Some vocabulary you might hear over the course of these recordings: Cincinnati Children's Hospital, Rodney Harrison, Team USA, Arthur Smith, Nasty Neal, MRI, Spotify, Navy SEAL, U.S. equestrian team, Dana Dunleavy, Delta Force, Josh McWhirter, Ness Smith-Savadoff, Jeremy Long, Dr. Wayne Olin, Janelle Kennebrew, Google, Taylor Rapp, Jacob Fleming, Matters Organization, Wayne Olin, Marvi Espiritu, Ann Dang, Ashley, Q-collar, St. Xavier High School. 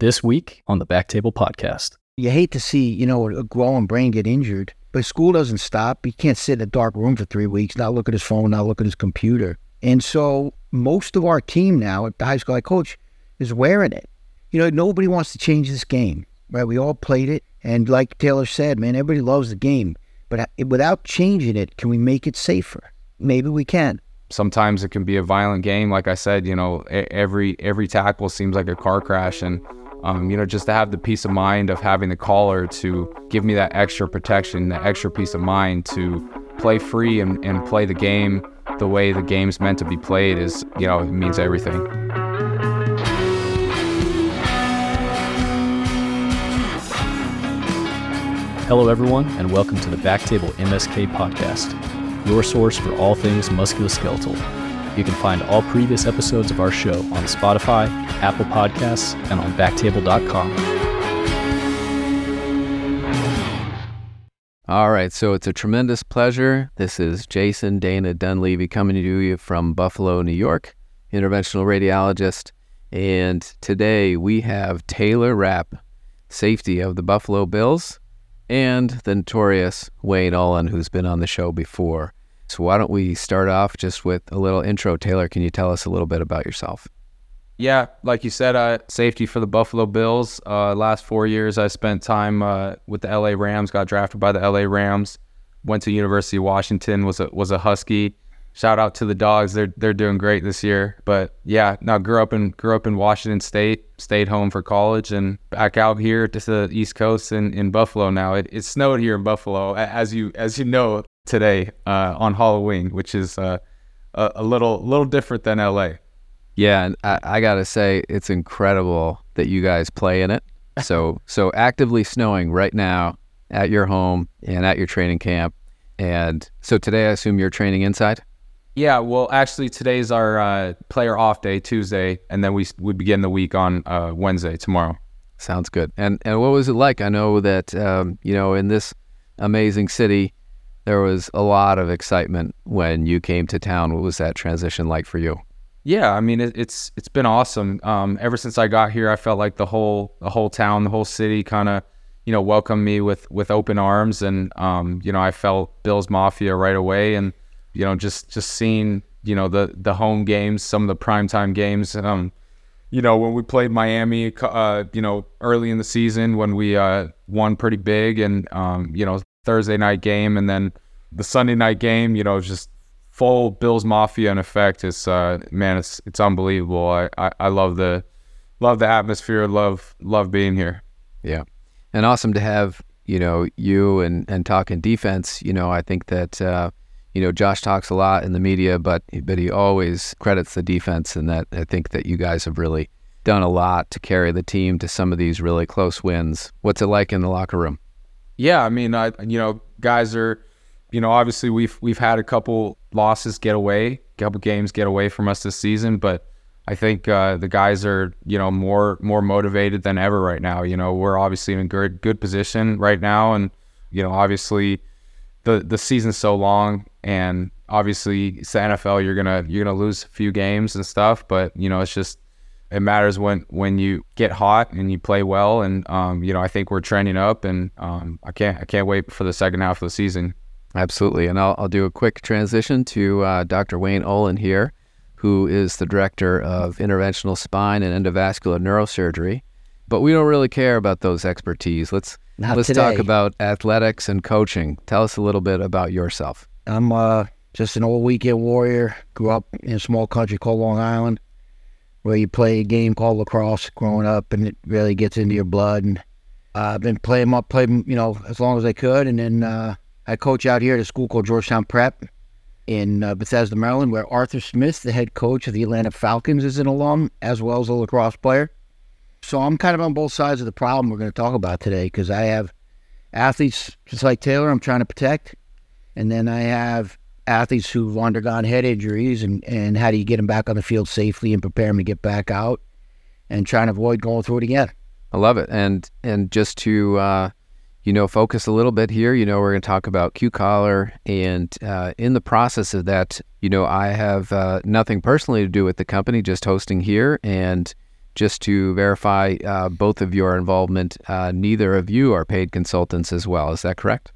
this week on the Back Table Podcast. You hate to see, a growing brain get injured, but school doesn't stop. He can't sit in a dark room for 3 weeks, not look at his phone, not look at his computer. And so most of our team now at the high school I coach is wearing it. Nobody wants to change this game, right? We all played it. And like Taylor said, man, everybody loves the game. But without changing it, can we make it safer? Maybe we can. Sometimes it can be a violent game. Like I said, every tackle seems like a car crash. And, just to have the peace of mind of having the caller to give me that extra protection, that extra peace of mind to play free and play the game the way the game's meant to be played is, it means everything. Hello, everyone, and welcome to the Back Table MSK podcast, your source for all things musculoskeletal. You can find all previous episodes of our show on Spotify, Apple Podcasts, and on backtable.com. All right, so it's a tremendous pleasure. This is Jason Dana Dunleavy coming to you from Buffalo, New York, interventional radiologist. And today we have Taylor Rapp, safety of the Buffalo Bills, and the notorious Wayne Olin, who's been on the show before. So why don't we start off just with a little intro. Taylor, can you tell us a little bit about yourself? Yeah, like you said, safety for the Buffalo Bills. Last 4 years, I spent time with the LA Rams, got drafted by the LA Rams, went to University of Washington, was a Husky. Shout out to the Dogs. They're doing great this year. But yeah, no, grew up in Washington State, stayed home for college, and back out here to the East Coast in Buffalo now. It snowed here in Buffalo, as you know, today on Halloween, which is a little different than LA. Yeah, and I gotta say it's incredible that you guys play in it. So actively snowing right now at your home and at your training camp. And so today I assume you're training inside? Yeah, well, actually, today's our player off day, Tuesday, and then we begin the week on Wednesday, tomorrow. Sounds good. And what was it like? I know that, in this amazing city, there was a lot of excitement when you came to town. What was that transition like for you? Yeah, I mean, it's been awesome. Ever since I got here, I felt like the whole town, the whole city kind of, welcomed me with open arms. And, I felt Bill's Mafia right away. And just seeing, the home games, some of the primetime games, when we played Miami, early in the season when we won pretty big, and, Thursday night game, and then the Sunday night game, just full Bills Mafia in effect. It's, man, it's unbelievable. I love the atmosphere, love being here. Yeah. And awesome to have, you and talking defense. I think that, Josh talks a lot in the media, but he always credits the defense, and that I think that you guys have really done a lot to carry the team to some of these really close wins. What's it like in the locker room? Yeah, I mean, guys are, obviously we've had a couple losses get away, couple games get away from us this season, but I think the guys are, more motivated than ever right now. We're obviously in a good position right now, and obviously the season's so long. And obviously, it's the NFL. You're gonna lose a few games and stuff, but it's just it matters when you get hot and you play well. And I think we're trending up, and I can't wait for the second half of the season. Absolutely, and I'll do a quick transition to Dr. Wayne Olin here, who is the director of interventional spine and endovascular neurosurgery. But we don't really care about those expertise. Let's talk about athletics and coaching. Tell us a little bit about yourself. I'm just an old weekend warrior. Grew up in a small country called Long Island, where you play a game called lacrosse growing up, and it really gets into your blood. And I've been playing, as long as I could. And then I coach out here at a school called Georgetown Prep in Bethesda, Maryland, where Arthur Smith, the head coach of the Atlanta Falcons, is an alum, as well as a lacrosse player. So I'm kind of on both sides of the problem we're going to talk about today, because I have athletes just like Taylor I'm trying to protect. And then I have athletes who've undergone head injuries, and how do you get them back on the field safely and prepare them to get back out and try and avoid going through it again. I love it. And just to, focus a little bit here, we're going to talk about Q-collar. And in the process of that, I have nothing personally to do with the company, just hosting here. And just to verify both of your involvement, neither of you are paid consultants as well. Is that correct?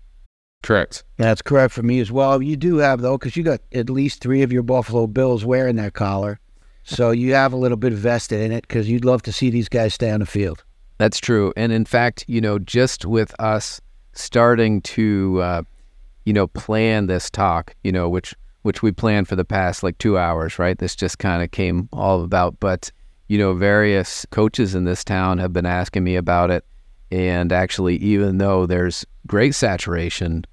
Correct. That's correct for me as well. You do have, though, because you got at least three of your Buffalo Bills wearing that collar. So you have a little bit vested in it because you'd love to see these guys stay on the field. That's true. And in fact, you know, just with us starting to, you know, plan this talk, you know, which we planned for the past like 2 hours, right? This just kind of came all about. But, you know, various coaches in this town have been asking me about it. And actually, even though there's great saturation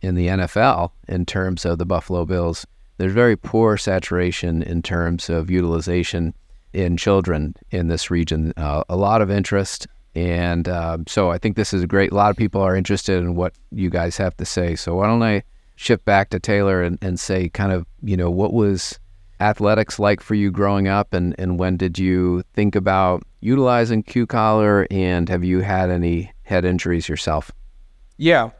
in the NFL in terms of the Buffalo Bills, there's very poor saturation in terms of utilization in children in this region. A lot of interest. And so I think this is great. A lot of people are interested in what you guys have to say. So why don't I shift back to Taylor and say kind of, you know, what was athletics like for you growing up, and when did you think about utilizing Q-collar, and have you had any head injuries yourself? Yeah.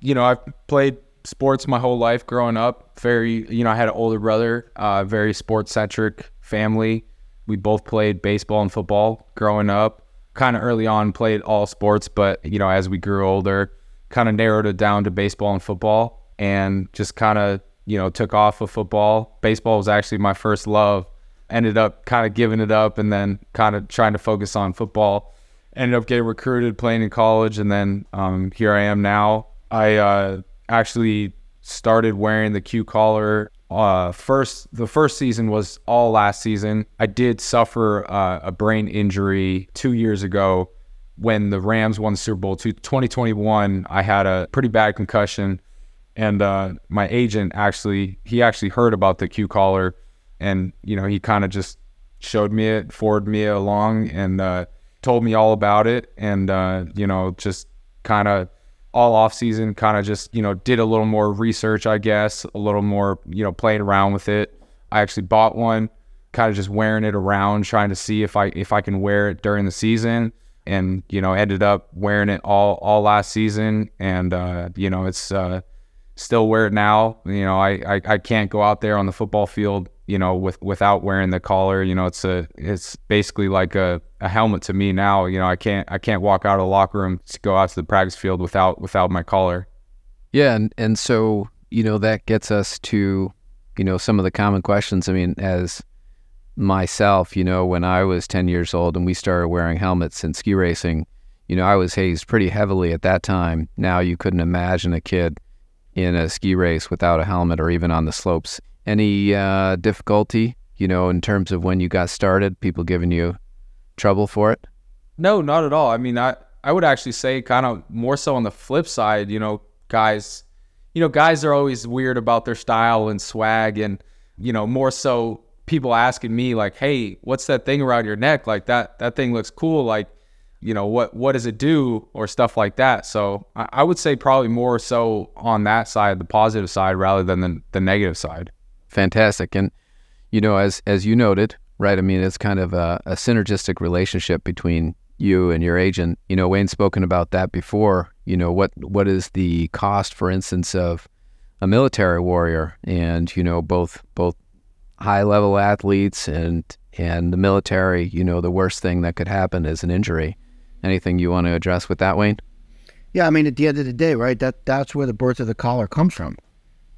You know, I've played sports my whole life growing up. I had an older brother, very sports-centric family. We both played baseball and football growing up. Kind of early on played all sports, but, you know, as we grew older, kind of narrowed it down to baseball and football, and just kind of, you know, took off of football. Baseball was actually my first love. Ended up kind of giving it up and then kind of trying to focus on football. Ended up getting recruited, playing in college, and then here I am now. I actually started wearing the Q collar. The first season was all last season. I did suffer a brain injury 2 years ago when the Rams won the Super Bowl 2021. I had a pretty bad concussion, and my agent actually heard about the Q collar, and, you know, he kind of just showed me it, forwarded me along, and told me all about it. And you know, just kind of all off season, kind of just, you know, did a little more research, I guess, a little more, you know, playing around with it. I actually bought one, kind of just wearing it around, trying to see if I can wear it during the season. And, you know, ended up wearing it all last season. And, you know, it's still wear it now. You know, I can't go out there on the football field, you know, without wearing the collar. You know, it's basically like a helmet to me now. You know, I can't walk out of the locker room to go out to the practice field without my collar. Yeah, and so, you know, that gets us to, you know, some of the common questions. I mean, as myself, you know, when I was 10 years old and we started wearing helmets in ski racing, you know, I was hazed pretty heavily at that time. Now you couldn't imagine a kid in a ski race without a helmet or even on the slopes. Any difficulty, you know, in terms of when you got started, people giving you trouble for it? No, not at all. I mean, I would actually say kind of more so on the flip side, guys are always weird about their style and swag, and, you know, more so people asking me like, hey, what's that thing around your neck? Like that thing looks cool. Like, you know, what does it do, or stuff like that. So I would say probably more so on that side, the positive side, rather than the negative side. Fantastic. And, you know, as you noted, right, I mean, it's kind of a synergistic relationship between you and your agent. You know, Wayne's spoken about that before. You know, what is the cost, for instance, of a military warrior, and, you know, both high level athletes and the military, you know, the worst thing that could happen is an injury. Anything you want to address with that, Wayne? Yeah, I mean, at the end of the day, right, that's where the birth of the collar comes from.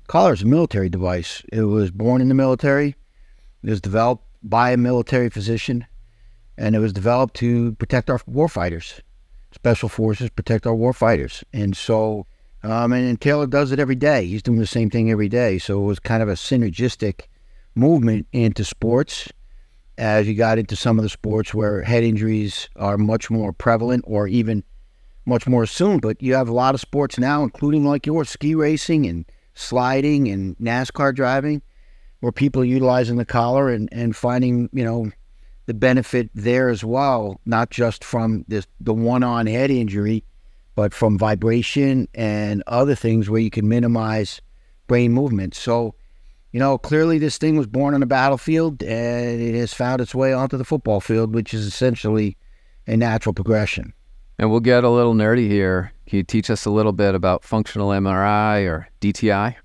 Collar is a military device. It was born in the military. It was developed by a military physician, and it was developed to protect our warfighters. Special forces protect our warfighters. And so, and Taylor does it every day. He's doing the same thing every day. So it was kind of a synergistic movement into sports, as you got into some of the sports where head injuries are much more prevalent, or even much more assumed. But you have a lot of sports now, including like your ski racing and sliding and NASCAR driving, where people are utilizing the collar and finding, you know, the benefit there as well, not just from the one-on head injury, but from vibration and other things where you can minimize brain movement. So, you know, clearly this thing was born on a battlefield, and it has found its way onto the football field, which is essentially a natural progression. And we'll get a little nerdy here. Can you teach us a little bit about functional MRI or DTI?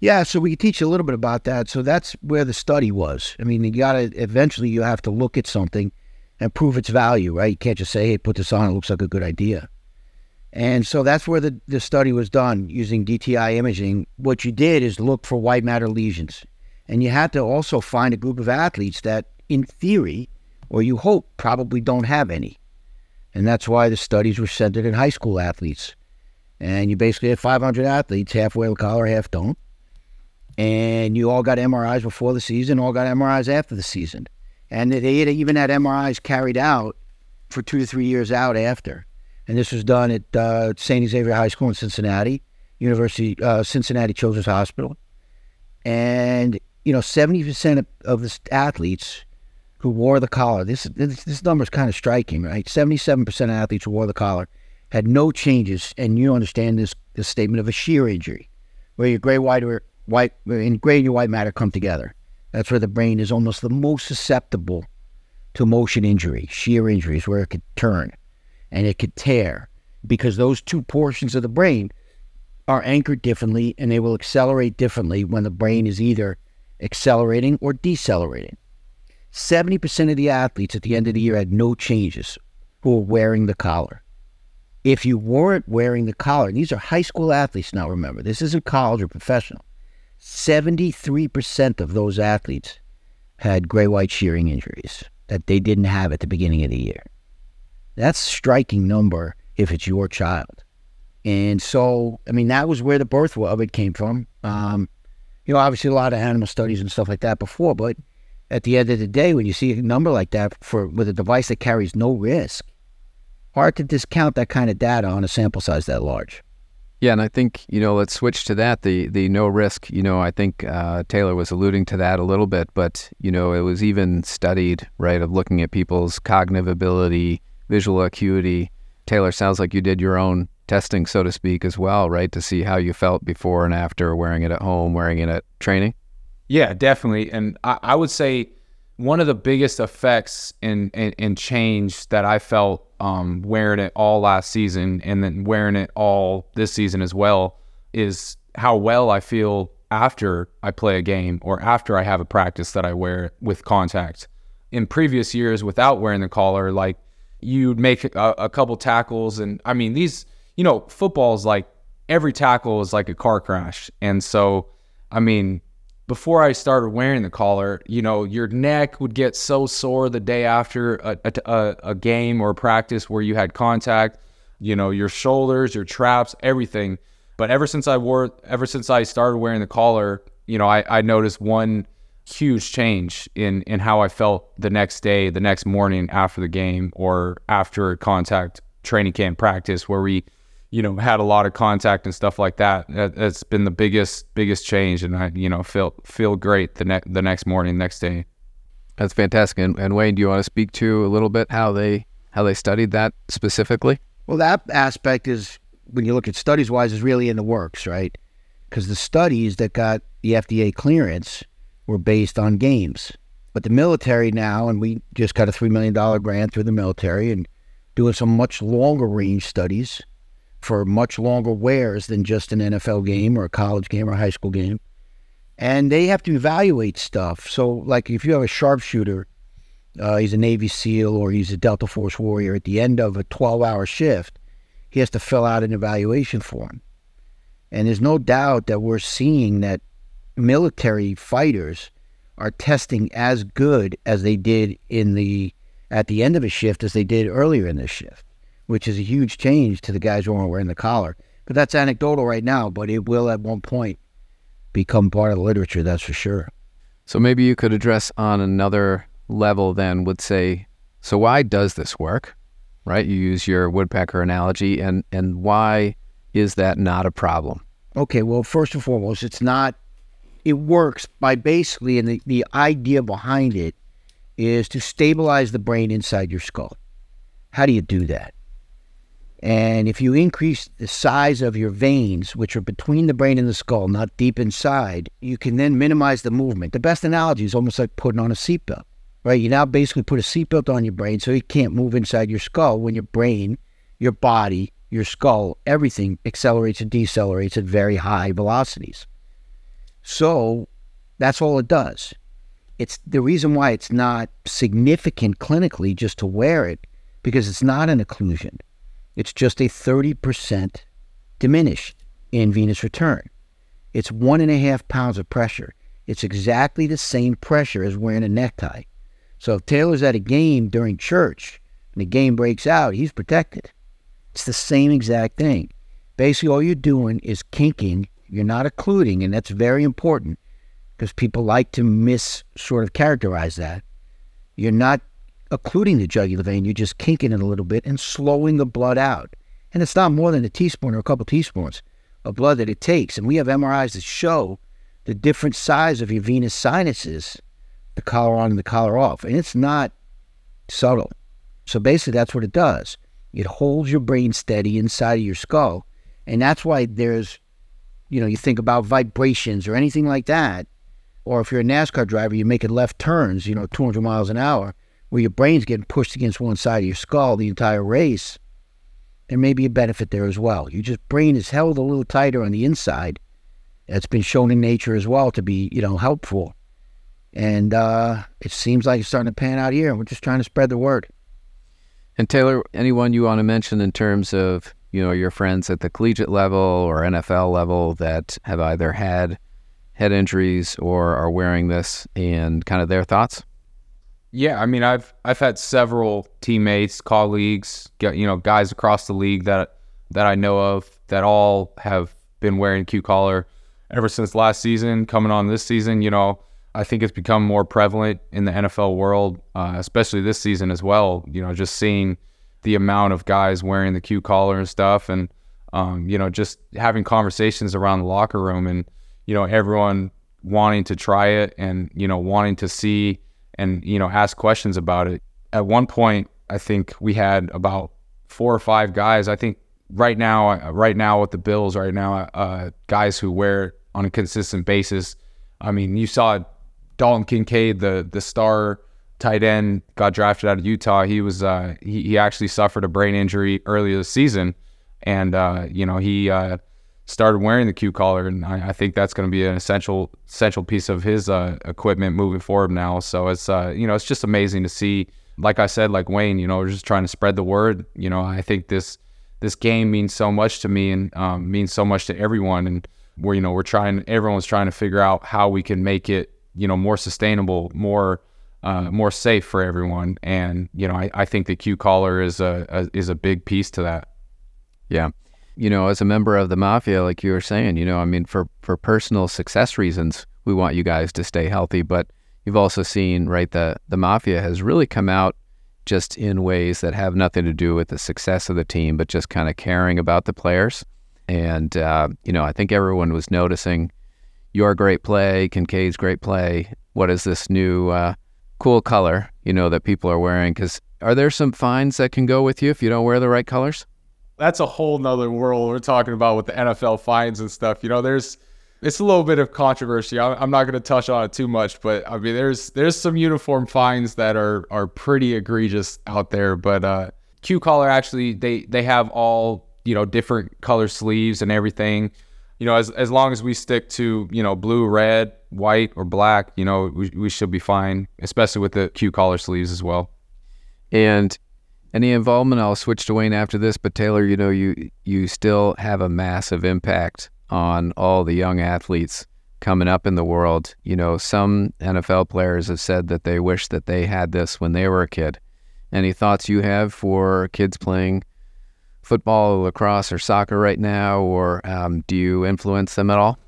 Yeah, so we can teach you a little bit about that. So that's where the study was. I mean, you have to look at something and prove its value, right? You can't just say, hey, put this on, it looks like a good idea. And so that's where the study was done using DTI imaging. What you did is look for white matter lesions. And you had to also find a group of athletes that, in theory, or you hope, probably don't have any. And that's why the studies were centered in high school athletes. And you basically have 500 athletes, half whale collar, half don't. And you all got MRIs before the season, all got MRIs after the season. And they even had MRIs carried out for 2 to 3 years out after. And this was done at St. Xavier High School in Cincinnati, Cincinnati Children's Hospital. And, 70% of the athletes who wore the collar, this number is kind of striking, right? 77% of athletes who wore the collar had no changes. And you understand this statement of a shear injury, where your gray and your white matter come together. That's where the brain is almost the most susceptible to motion injury, shear injuries, where it could turn and it could tear, because those two portions of the brain are anchored differently, and they will accelerate differently when the brain is either accelerating or decelerating. 70% of the athletes at the end of the year had no changes who were wearing the collar. If you weren't wearing the collar, and these are high school athletes now, remember, this isn't college or professional, 73% of those athletes had gray-white shearing injuries that they didn't have at the beginning of the year. That's a striking number if it's your child. And so, that was where the birth of it came from. Obviously a lot of animal studies and stuff like that before, but at the end of the day, when you see a number like that with a device that carries no risk, hard to discount that kind of data on a sample size that large. Yeah, and I think, let's switch to that, the no risk. I think Taylor was alluding to that a little bit, but, it was even studied, right, of looking at people's cognitive ability, visual acuity. Taylor, sounds like you did your own testing, so to speak, as well, right, to see how you felt before and after wearing it at home, wearing it at training? Yeah, definitely. And I would say one of the biggest effects and change that I felt wearing it all last season and then wearing it all this season as well is how well I feel after I play a game or after I have a practice that I wear with contact. In previous years without wearing the collar, like you'd make a couple tackles and football's like every tackle is like a car crash. And so, before I started wearing the collar, your neck would get so sore the day after a game or a practice where you had contact, your shoulders, your traps, everything. But ever since I started wearing the collar, I noticed one huge change in how I felt the next day, the next morning after the game or after contact training camp practice where we had a lot of contact and stuff like that. That's been the biggest change, and I, feel great the next morning, next day. That's fantastic. And Wayne, do you want to speak to a little bit how they studied that specifically? Well, that aspect is, when you look at studies wise, is really in the works, right? Because the studies that got the FDA clearance were based on games, but the military now, and we just got a $3 million grant through the military and doing some much longer range studies for much longer wears than just an NFL game or a college game or a high school game. And they have to evaluate stuff. So like if you have a sharpshooter, he's a Navy SEAL or he's a Delta Force warrior, at the end of a 12-hour shift, he has to fill out an evaluation form. And there's no doubt that we're seeing that military fighters are testing as good as they did at the end of a shift as they did earlier in the shift, which is a huge change to the guys who aren't wearing the collar. But that's anecdotal right now, but it will at one point become part of the literature, that's for sure. So maybe you could address on another level then, would say, so why does this work, right? You use your woodpecker analogy, and why is that not a problem? Okay, well, first and foremost, it works by basically, and the idea behind it is to stabilize the brain inside your skull. How do you do that? And if you increase the size of your veins, which are between the brain and the skull, not deep inside, you can then minimize the movement. The best analogy is almost like putting on a seatbelt, right? You now basically put a seatbelt on your brain so it can't move inside your skull when your brain, your body, your skull, everything accelerates and decelerates at very high velocities. So that's all it does. it's the reason why it's not significant clinically just to wear it, because it's not an occlusion. It's just a 30% diminished in venous return. It's 1.5 pounds of pressure. It's exactly the same pressure as wearing a necktie. So if Taylor's at a game during church and the game breaks out, he's protected. It's the same exact thing. Basically, all you're doing is kinking. You're not occluding, and that's very important because people like to characterize that. You're not occluding the jugular vein. You're just kinking it a little bit and slowing the blood out. And it's not more than a teaspoon or a couple teaspoons of blood that it takes. And we have MRIs that show the different size of your venous sinuses, the collar on and the collar off. And it's not subtle. So basically, that's what it does. It holds your brain steady inside of your skull. And that's why there's, you think about vibrations or anything like that. Or if you're a NASCAR driver, you're making left turns, 200 miles an hour, where your brain's getting pushed against one side of your skull the entire race. There may be a benefit there as well. Your just brain is held a little tighter on the inside. That's been shown in nature as well to be, helpful. And it seems like it's starting to pan out here, and we're just trying to spread the word. And Taylor, anyone you want to mention in terms of, your friends at the collegiate level or NFL level that have either had head injuries or are wearing this, and kind of their thoughts? Yeah, I mean, I've had several teammates, colleagues, guys across the league that I know of that all have been wearing Q-collar ever since last season, coming on this season. I think it's become more prevalent in the NFL world, especially this season as well, just seeing the amount of guys wearing the Q-collar and stuff, and, just having conversations around the locker room and, everyone wanting to try it and, wanting to see and, ask questions about it. At one point, I think we had about 4 or 5 guys. I think right now with the Bills guys who wear it on a consistent basis. I mean, you saw Dalton Kincaid, the star tight end, got drafted out of Utah. He was he actually suffered a brain injury earlier this season, and he started wearing the Q-collar, and I think that's going to be an essential piece of his equipment moving forward now. So it's it's just amazing to see. Like I said, like Wayne, we're just trying to spread the word. I think this game means so much to me and means so much to everyone, and we're everyone's trying to figure out how we can make it more sustainable, more safe for everyone, and I think the Q-collar is a big piece to that. Yeah, as a member of the mafia, like you were saying, I mean, for personal success reasons, we want you guys to stay healthy, but you've also seen, right, the mafia has really come out just in ways that have nothing to do with the success of the team, but just kind of caring about the players, and I think everyone was noticing your great play, Kincaid's great play. What is this new cool color, that people are wearing? Because are there some fines that can go with you if you don't wear the right colors? That's a whole nother world we're talking about with the NFL fines and stuff. It's a little bit of controversy. I'm not going to touch on it too much, but I mean, there's some uniform fines that are pretty egregious out there. But Q-collar, actually, they have all, different color sleeves and everything. As long as we stick to, blue, red, white, or black, we should be fine, especially with the Q-collar sleeves as well. And any involvement, I'll switch to Wayne after this, but Taylor, you still have a massive impact on all the young athletes coming up in the world. Some NFL players have said that they wish that they had this when they were a kid. Any thoughts you have for kids playing football or lacrosse or soccer right now, or do you influence them at all?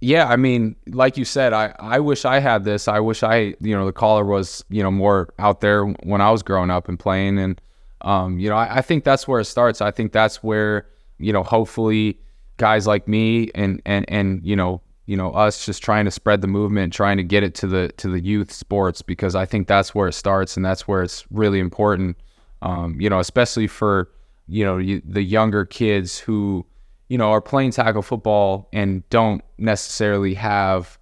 Yeah, I mean, like you said, I wish I had this. I wish the collar was, more out there when I was growing up and playing. And, I think that's where it starts. I think that's where, hopefully guys like me and us just trying to spread the movement, trying to get it to the youth sports, because I think that's where it starts and that's where it's really important, especially for, the younger kids who, are playing tackle football and don't necessarily have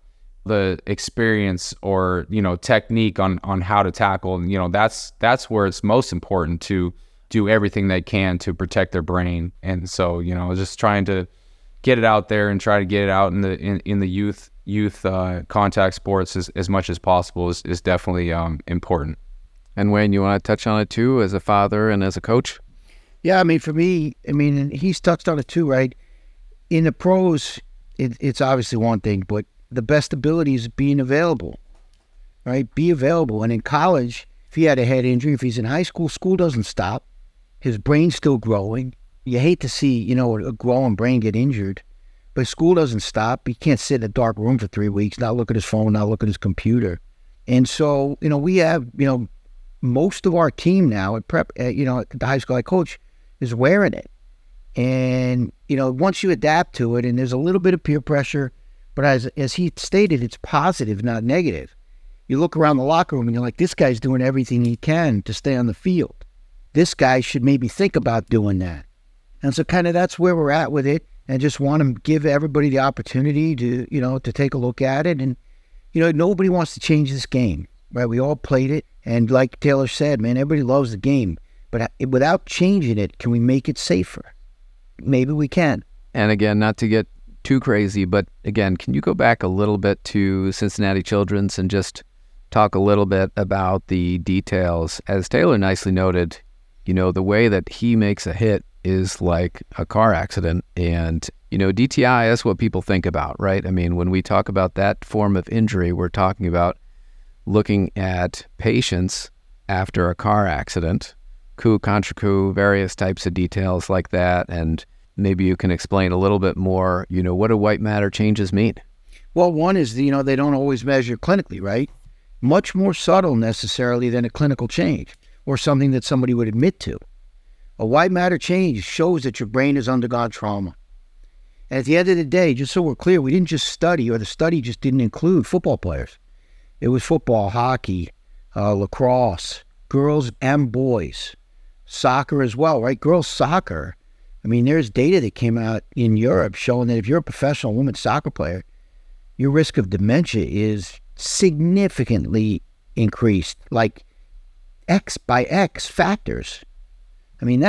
the experience or, technique on how to tackle. And, that's where it's most important to do everything they can to protect their brain. And so, just trying to get it out there and try to get it out in the youth contact sports as much as possible is definitely important. And Wayne, you want to touch on it too, as a father and as a coach? Yeah, I mean, for me, I mean, and he's touched on it too, right? In the pros, it's obviously one thing, but the best ability is being available, right? Be available. And in college, if he had a head injury, if he's in high school, school doesn't stop. His brain's still growing. You hate to see, you know, a growing brain get injured, but school doesn't stop. He can't sit in a dark room for 3 weeks, not look at his phone, not look at his computer. And so, you know, we have, you know, most of our team now at prep, you know, at the high school I coach is wearing it. And, you know, once you adapt to it, and there's a little bit of peer pressure, but as he stated, it's positive, not negative. You look around the locker room and you're like, this guy's doing everything he can to stay on the field. This guy should maybe think about doing that. And so kind of that's where we're at with it, and just want to give everybody the opportunity to, you know, to take a look at it. And, you know, nobody wants to change this game, right? We all played it. And like Taylor said, man, everybody loves the game. But without changing it, can we make it safer? Maybe we can. And again, not to get too crazy, but again, can you go back a little bit to Cincinnati Children's and just talk a little bit about the details? As Taylor nicely noted, you know, the way that he makes a hit is like a car accident. And, you know, DTI is what people think about, right? I mean, when we talk about that form of injury, we're talking about looking at patients after a car accident, coup, contra coup, various types of details like that. And maybe you can explain a little bit more, you know, what do white matter changes mean? Well, one is, you know, they don't always measure clinically, right? Much more subtle necessarily than a clinical change or something that somebody would admit to. A white matter change shows that your brain has undergone trauma. And at the end of the day, just so we're clear, we didn't just study, or the study just didn't include football players. It was football, hockey, lacrosse, girls and boys, soccer as well, right? Girls soccer. I mean, there's data that came out in Europe showing that if you're a professional women's soccer player, your risk of dementia is significantly increased, like X by X factors. I mean,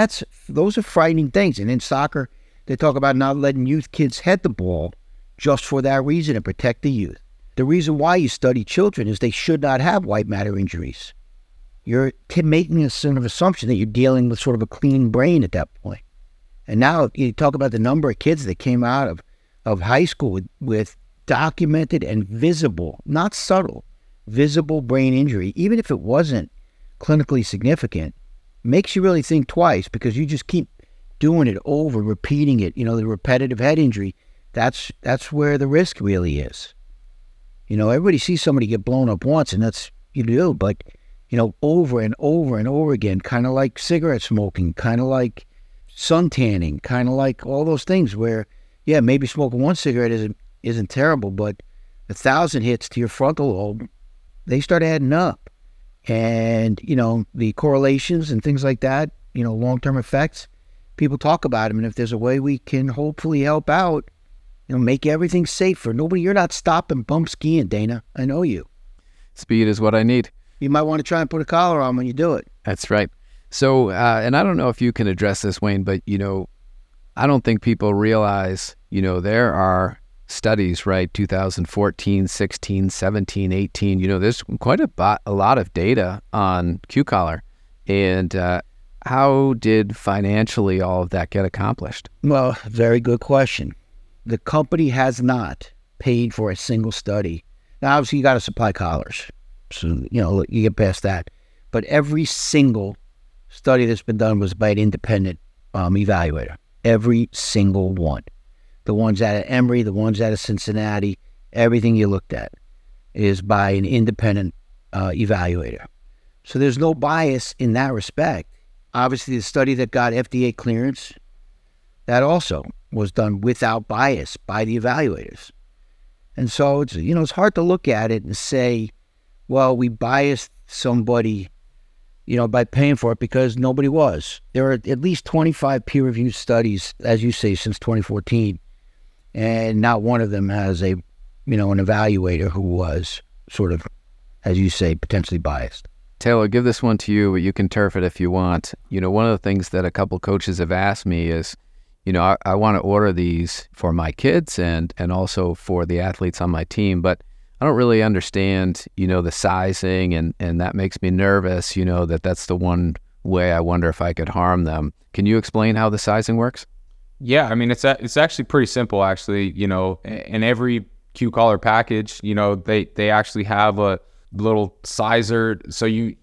those are frightening things. And in soccer, they talk about not letting youth kids head the ball just for that reason, and protect the youth. The reason why you study children is they should not have white matter injuries. You're making a sort of assumption that you're dealing with sort of a clean brain at that point. And now you talk about the number of kids that came out of high school with documented and visible, not subtle, visible brain injury, even if it wasn't clinically significant. Makes you really think twice, because you just keep doing it over, repeating it. You know, the repetitive head injury, that's where the risk really is. You know, everybody sees somebody get blown up once, and that's, you do, but, you know, over and over and over again, kind of like cigarette smoking, kind of like sun tanning, kind of like all those things where, yeah, maybe smoking one cigarette isn't terrible, but 1,000 hits to your frontal lobe, they start adding up. And, you know, the correlations and things like that, you know, long-term effects, people talk about them. And if there's a way we can hopefully help out, you know, make everything safer. Nobody, you're not stopping bump skiing, Dana. I know you. Speed is what I need. You might want to try and put a collar on when you do it. That's right. So, and I don't know if you can address this, Wayne, but, you know, I don't think people realize, you know, there are studies, right, 2014, 16, 17, 18, you know, there's quite a lot of data on Q-Collar. And how did financially all of that get accomplished? Well, very good question. The company has not paid for a single study. Now, obviously, you got to supply collars, so, you know, you get past that. But every single study that's been done was by an independent evaluator, every single one. The ones out of Emory, the ones out of Cincinnati, everything you looked at is by an independent evaluator. So there's no bias in that respect. Obviously, the study that got FDA clearance, that also was done without bias by the evaluators. And so, it's, you know, it's hard to look at it and say, well, we biased somebody, you know, by paying for it, because nobody was. There are at least 25 peer-reviewed studies, as you say, since 2014. And not one of them has a, you know, an evaluator who was sort of, as you say, potentially biased. Taylor, give this one to you, but you can turf it if you want. You know, one of the things that a couple coaches have asked me is, you know, I want to order these for my kids and also for the athletes on my team, but I don't really understand, you know, the sizing, and that makes me nervous, you know, that's the one way I wonder if I could harm them. Can you explain how the sizing works? Yeah, I mean, it's actually pretty simple, actually. You know, in every Q collar package, you know, they actually have a little sizer. So you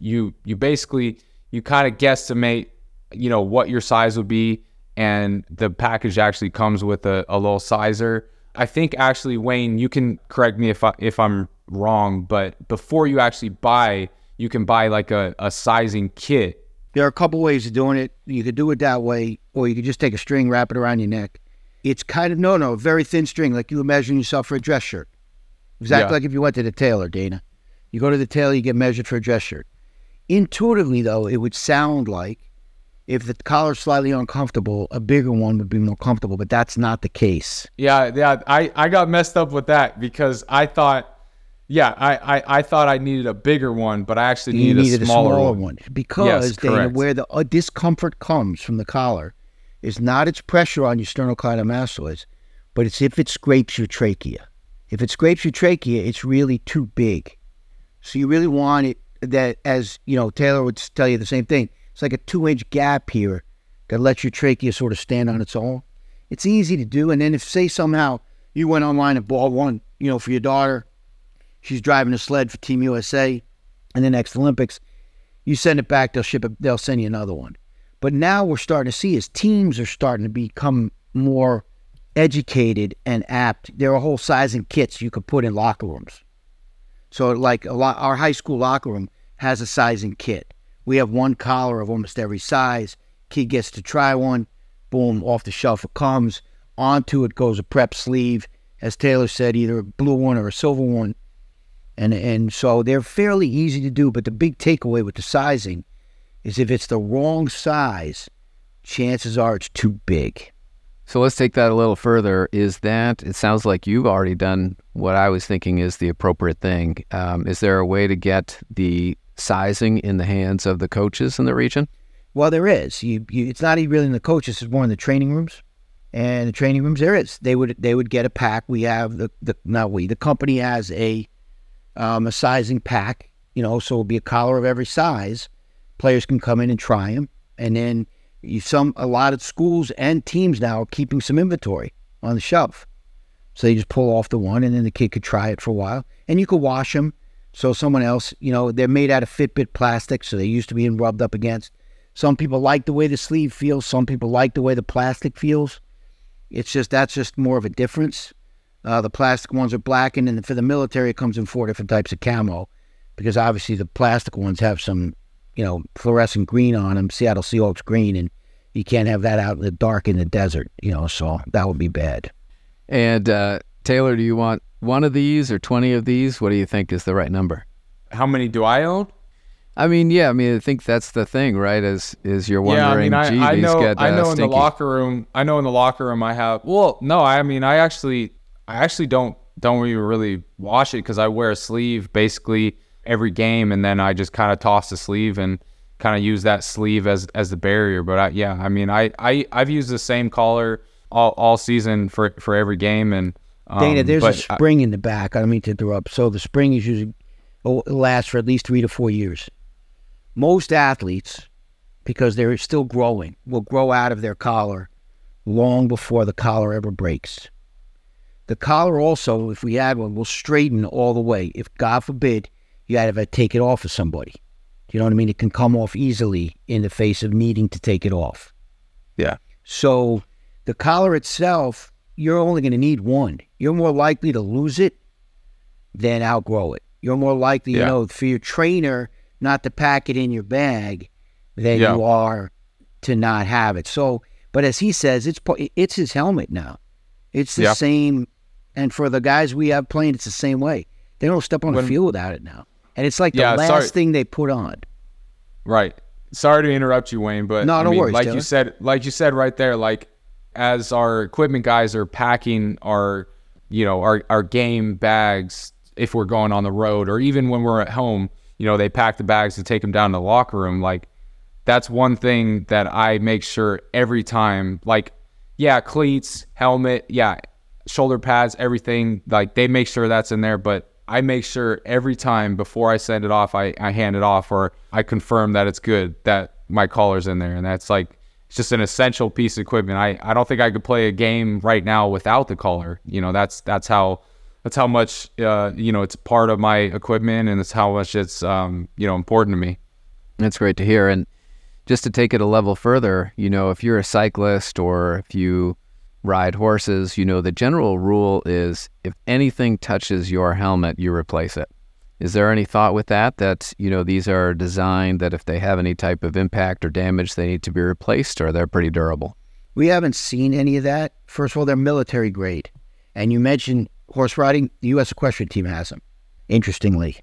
basically, you kind of guesstimate, you know, what your size would be, and the package actually comes with a little sizer. I think actually, Wayne, you can correct me if I'm wrong, but before you actually buy, you can buy like a sizing kit. There are a couple ways of doing it. You could do it that way, or you could just take a string, wrap it around your neck. It's kind of, very thin string, like you were measuring yourself for a dress shirt. Exactly, yeah. Like if you went to the tailor, Dana. You go to the tailor, you get measured for a dress shirt. Intuitively, though, it would sound like if the collar's slightly uncomfortable, a bigger one would be more comfortable, but that's not the case. Yeah, I got messed up with that because I thought, I thought I needed a bigger one, but I actually needed a smaller one. Because, yes, Dana, where the discomfort comes from the collar is not its pressure on your sternocleidomastoids, but it's if it scrapes your trachea. If it scrapes your trachea, it's really too big. So you really want it that, as you know, Taylor would tell you the same thing. It's like a 2-inch gap here that lets your trachea sort of stand on its own. It's easy to do. And then if, say, somehow you went online and bought one, you know, for your daughter, she's driving a sled for Team USA in the next Olympics, you send it back, they'll send you another one. But now we're starting to see is teams are starting to become more educated and apt. There are whole sizing kits you could put in locker rooms. So like our high school locker room has a sizing kit. We have one collar of almost every size. Kid gets to try one. Boom, off the shelf it comes. Onto it goes a prep sleeve. As Taylor said, either a blue one or a silver one. And so they're fairly easy to do, but the big takeaway with the sizing is if it's the wrong size, chances are it's too big. So let's take that a little further. Is that, it sounds like you've already done what I was thinking is the appropriate thing. Is there a way to get the sizing in the hands of the coaches in the region? Well, there is. It's not even really in the coaches, it's more in the training rooms. And the training rooms, there is. They would get a pack. We have, the company has a sizing pack, you know, so it'll be a collar of every size. Players can come in and try them, and then a lot of schools and teams now are keeping some inventory on the shelf, so you just pull off the one, and then the kid could try it for a while, and you could wash them. So someone else, you know, they're made out of Fitbit plastic, so they used to being rubbed up against. Some people like the way the sleeve feels. Some people like the way the plastic feels. It's just that's just more of a difference. The plastic ones are blackened, and for the military, it comes in 4 different types of camo, because obviously the plastic ones have some, you know, fluorescent green on them, Seattle Seahawks green, and you can't have that out in the dark in the desert, you know, so that would be bad. And Taylor, do you want one of these or 20 of these? What do you think is the right number? How many do I own? I think that's the thing, right? Is you're wondering, I know in the locker room I have, I actually don't even really wash it, because I wear a sleeve basically every game, and then I just kind of toss the sleeve and kind of use that sleeve as the barrier. But I've used the same collar all season for every game. And Dana, there's a spring in the back. I don't mean to interrupt. So the spring is usually lasts for at least 3 to 4 years. Most athletes, because they're still growing, will grow out of their collar long before the collar ever breaks. The collar also, if we add one, will straighten all the way. If, God forbid, you had to take it off of somebody. You know what I mean? It can come off easily in the face of needing to take it off. Yeah. So the collar itself, you're only going to need one. You're more likely to lose it than outgrow it. You're more likely, you know, for your trainer not to pack it in your bag than you are to not have it. So, but as he says, it's his helmet now. It's the same, and for the guys we have playing, it's the same way. They don't step on the field without it now. And it's like the last thing they put on. Right. Sorry to interrupt you, Wayne, but no, worries, like Taylor. you said right there, like as our equipment guys are packing our game bags, if we're going on the road or even when we're at home, you know, they pack the bags and take them down to the locker room. Like that's one thing that I make sure every time, like Yeah, cleats, helmet, yeah, shoulder pads, everything. Like, they make sure that's in there, but I make sure every time before I send it off, I hand it off or I confirm that it's good, that my collar's in there. And that's like, it's just an essential piece of equipment. I don't think I could play a game right now without the collar. You know, that's how much, you know, it's part of my equipment, and it's how much it's, you know, important to me. That's great to hear. And just to take it a level further, you know, if you're a cyclist or if you ride horses, you know, the general rule is if anything touches your helmet, you replace it. Is there any thought with that, you know, these are designed that if they have any type of impact or damage, they need to be replaced, or they're pretty durable? We haven't seen any of that. First of all, they're military grade. And you mentioned horse riding, the U.S. equestrian team has them, interestingly.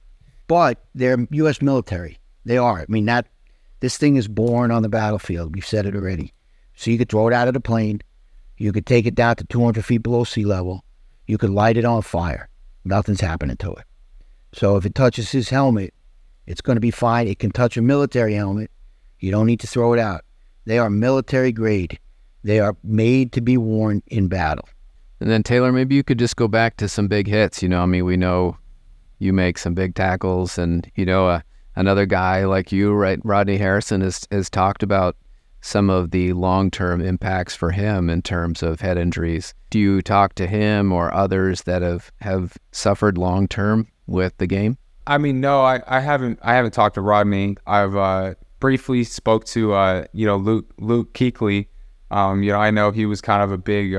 But they're U.S. military. They are. I mean, this thing is born on the battlefield. We've said it already. So you could throw it out of the plane. You could take it down to 200 feet below sea level. You could light it on fire. Nothing's happening to it. So if it touches his helmet, it's going to be fine. It can touch a military helmet. You don't need to throw it out. They are military grade. They are made to be worn in battle. And then, Taylor, maybe you could just go back to some big hits. You know, I mean, we know you make some big tackles, and, you know, another guy like you, right, Rodney Harrison, has talked about some of the long-term impacts for him in terms of head injuries. Do you talk to him or others that have suffered long-term with the game? I mean, no, I haven't talked to Rodney. I've briefly spoke to you know, Luke Kuechly. You know, I know he was kind of a big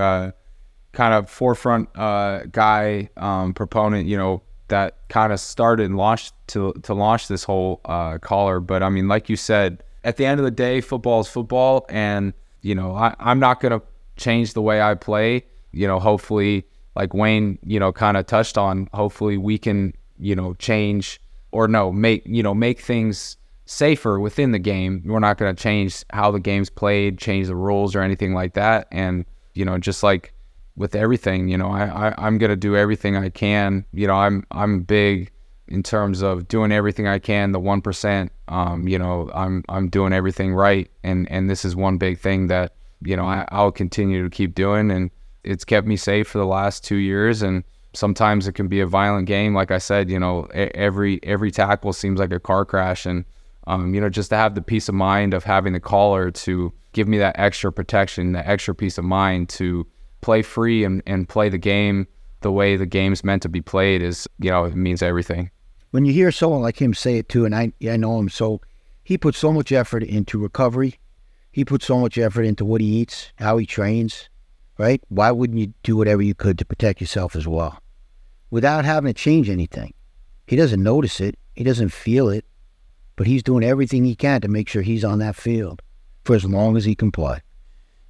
kind of forefront guy, proponent, you know, that kind of started and launched to launch this whole collar. But I mean, like you said, at the end of the day, football is football, and, you know, I'm not going to change the way I play. You know, hopefully, like Wayne, you know, kind of touched on, hopefully we can, you know, change or make things safer within the game. We're not going to change how the game's played, change the rules or anything like that. And, you know, just like with everything, you know, I'm going to do everything I can. You know, I'm big in terms of doing everything I can, the 1%, you know, I'm doing everything right. And this is one big thing that, you know, I'll continue to keep doing. And it's kept me safe for the last 2 years. And sometimes it can be a violent game. Like I said, you know, every tackle seems like a car crash. And, you know, just to have the peace of mind of having the collar to give me that extra protection, that extra peace of mind to play free and play the game the way the game's meant to be played is, you know, it means everything. When you hear someone like him say it too, and I know him, so he puts so much effort into recovery. He puts so much effort into what he eats, how he trains, right? Why wouldn't you do whatever you could to protect yourself as well without having to change anything? He doesn't notice it. He doesn't feel it, but he's doing everything he can to make sure he's on that field for as long as he can play.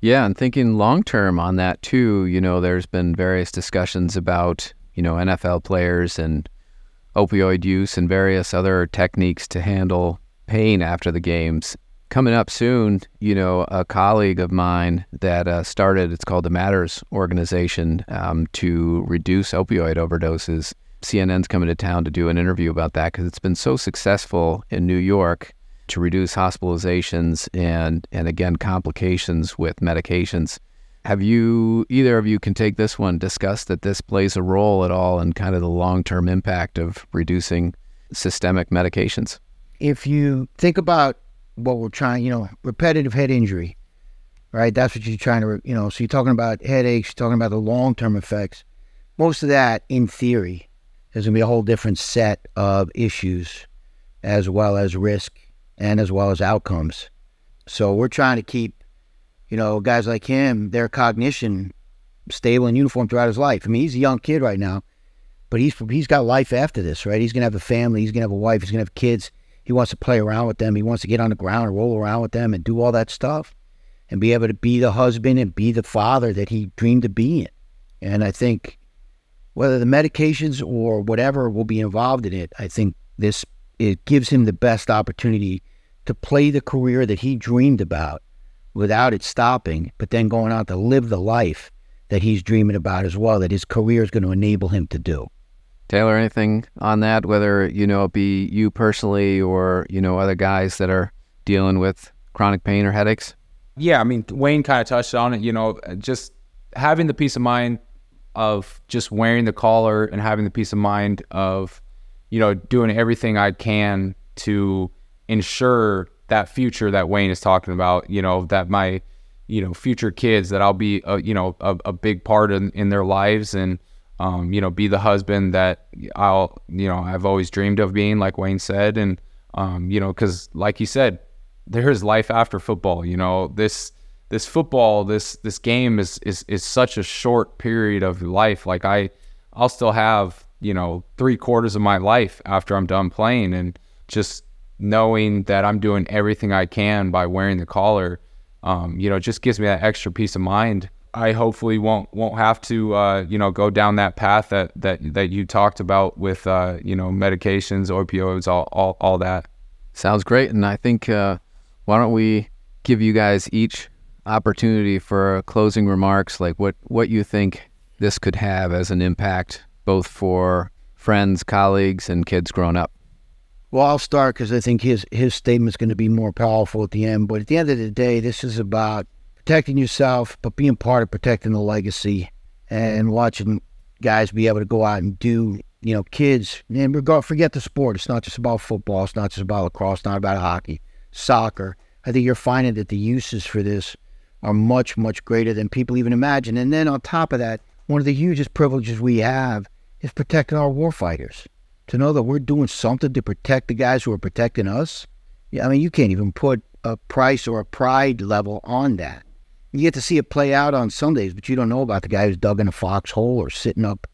Yeah, and thinking long-term on that too, you know, there's been various discussions about, you know, NFL players and opioid use and various other techniques to handle pain after the games. Coming up soon, you know, a colleague of mine that started, it's called the Matters Organization, to reduce opioid overdoses. CNN's coming to town to do an interview about that because it's been so successful in New York to reduce hospitalizations and again, complications with medications. Have you, either of you can take this one, discuss that this plays a role at all in kind of the long-term impact of reducing systemic medications? If you think about what we're trying, you know, repetitive head injury, right? That's what you're trying to, you know, so you're talking about headaches, you're talking about the long-term effects. Most of that, in theory, there's going to be a whole different set of issues as well as risk and as well as outcomes. So we're trying to keep, you know, guys like him, their cognition stable and uniform throughout his life. I mean, he's a young kid right now, but he's got life after this, right? He's going to have a family. He's going to have a wife. He's going to have kids. He wants to play around with them. He wants to get on the ground and roll around with them and do all that stuff and be able to be the husband and be the father that he dreamed of being. And I think whether the medications or whatever will be involved in it, I think it gives him the best opportunity to play the career that he dreamed about without it stopping, but then going out to live the life that he's dreaming about as well, that his career is going to enable him to do. Taylor, anything on that, whether, you know, it be you personally or, you know, other guys that are dealing with chronic pain or headaches? Yeah, I mean, Wayne kind of touched on it, you know, just having the peace of mind of just wearing the collar and having the peace of mind of, you know, doing everything I can to ensure that future that Wayne is talking about, you know, that my, you know, future kids, that I'll be, you know, a big part in their lives, and, you know, be the husband that I'll, you know, I've always dreamed of being, like Wayne said. And, you know, because like he said, there is life after football. You know, this football, this game is such a short period of life. Like I'll still have, you know, 3/4 of my life after I'm done playing, and just knowing that I'm doing everything I can by wearing the collar, you know, just gives me that extra peace of mind. I hopefully won't have to, you know, go down that path that you talked about with, you know, medications, opioids, all that. Sounds great. And I think, why don't we give you guys each opportunity for closing remarks, like what you think this could have as an impact, both for friends, colleagues, and kids growing up? Well, I'll start because I think his statement's going to be more powerful at the end. But at the end of the day, this is about protecting yourself, but being part of protecting the legacy and watching guys be able to go out and do, you know, kids. And forget the sport. It's not just about football. It's not just about lacrosse. It's not about hockey, soccer. I think you're finding that the uses for this are much, much greater than people even imagine. And then on top of that, one of the hugest privileges we have is protecting our warfighters. To know that we're doing something to protect the guys who are protecting us. Yeah, I mean, you can't even put a price or a pride level on that. You get to see it play out on Sundays, but you don't know about the guy who's dug in a foxhole or sitting up,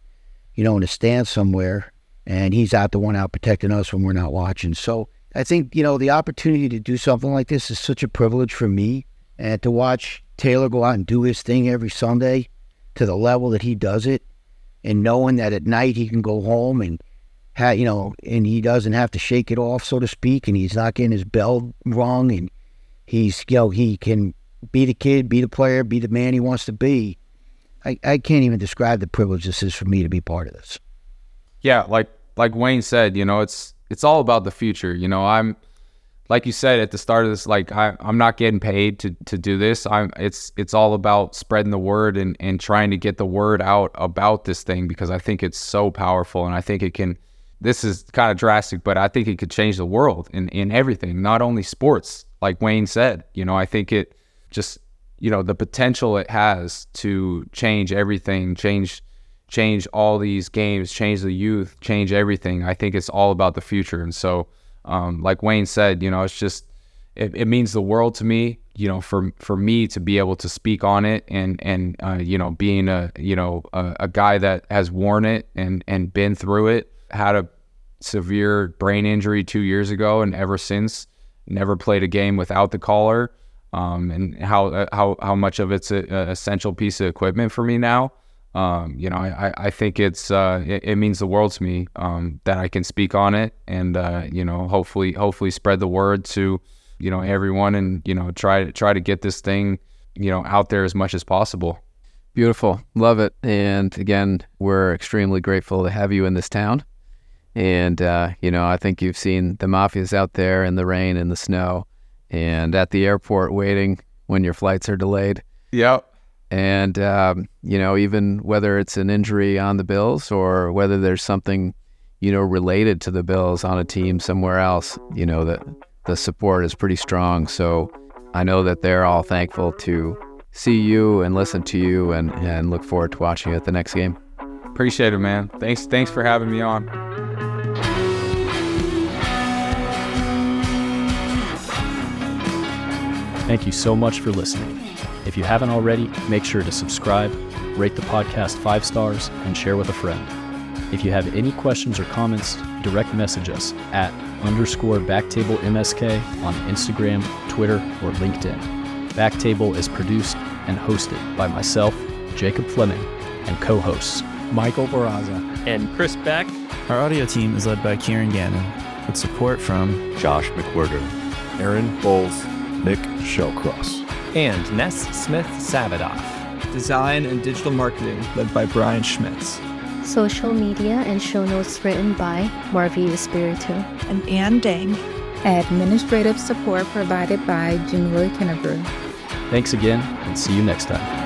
you know, in a stand somewhere, and he's out the one out protecting us when we're not watching. So I think, you know, the opportunity to do something like this is such a privilege for me, and to watch Taylor go out and do his thing every Sunday to the level that he does it, and knowing that at night he can go home and, you know, and he doesn't have to shake it off, so to speak, and he's not getting his bell rung, and he's, you know, he can be the kid, be the player, be the man he wants to be. I can't even describe the privilege this is for me to be part of this. Yeah, like Wayne said, you know, it's all about the future. You know, I'm, like you said at the start of this, like I'm not getting paid to do this. It's all about spreading the word and trying to get the word out about this thing, because I think it's so powerful, and I think it can. This is kind of drastic, but I think it could change the world in everything, not only sports. Like Wayne said, you know, I think it just, you know, the potential it has to change everything, change all these games, change the youth, change everything. I think it's all about the future. And so, like Wayne said, you know, it's just, it means the world to me, you know, for me to be able to speak on it and you know, being a guy that has worn it and been through it, had a severe brain injury 2 years ago, and ever since never played a game without the collar, and how much of it's an essential piece of equipment for me now. You know, I think it's it means the world to me, that I can speak on it, and you know, hopefully spread the word to, you know, everyone, and, you know, try to get this thing, you know, out there as much as possible. Beautiful, love it, and again, we're extremely grateful to have you in this town, and you know, I think you've seen the mafias out there in the rain and the snow, and at the airport waiting when your flights are delayed. Yep. And, you know, even whether it's an injury on the Bills or whether there's something, you know, related to the Bills on a team somewhere else, you know, the support is pretty strong. So I know that they're all thankful to see you and listen to you, and look forward to watching you at the next game. Appreciate it, man. Thanks for having me on. Thank you so much for listening. If you haven't already, make sure to subscribe, rate the podcast 5 stars, and share with a friend. If you have any questions or comments, direct message us at _BackTableMSK on Instagram, Twitter, or LinkedIn. Backtable is produced and hosted by myself, Jacob Fleming, and co-hosts Michael Barraza and Chris Beck. Our audio team is led by Kieran Gannon, with support from Josh McWhirter, Aaron Bowles, Nick Shellcross, and Ness Smith-Savadoff. Design and digital marketing led by Brian Schmitz. Social media and show notes written by Marvi Espiritu and Ann Dang. Administrative support provided by Janelle Kennebrew. Thanks again, and see you next time.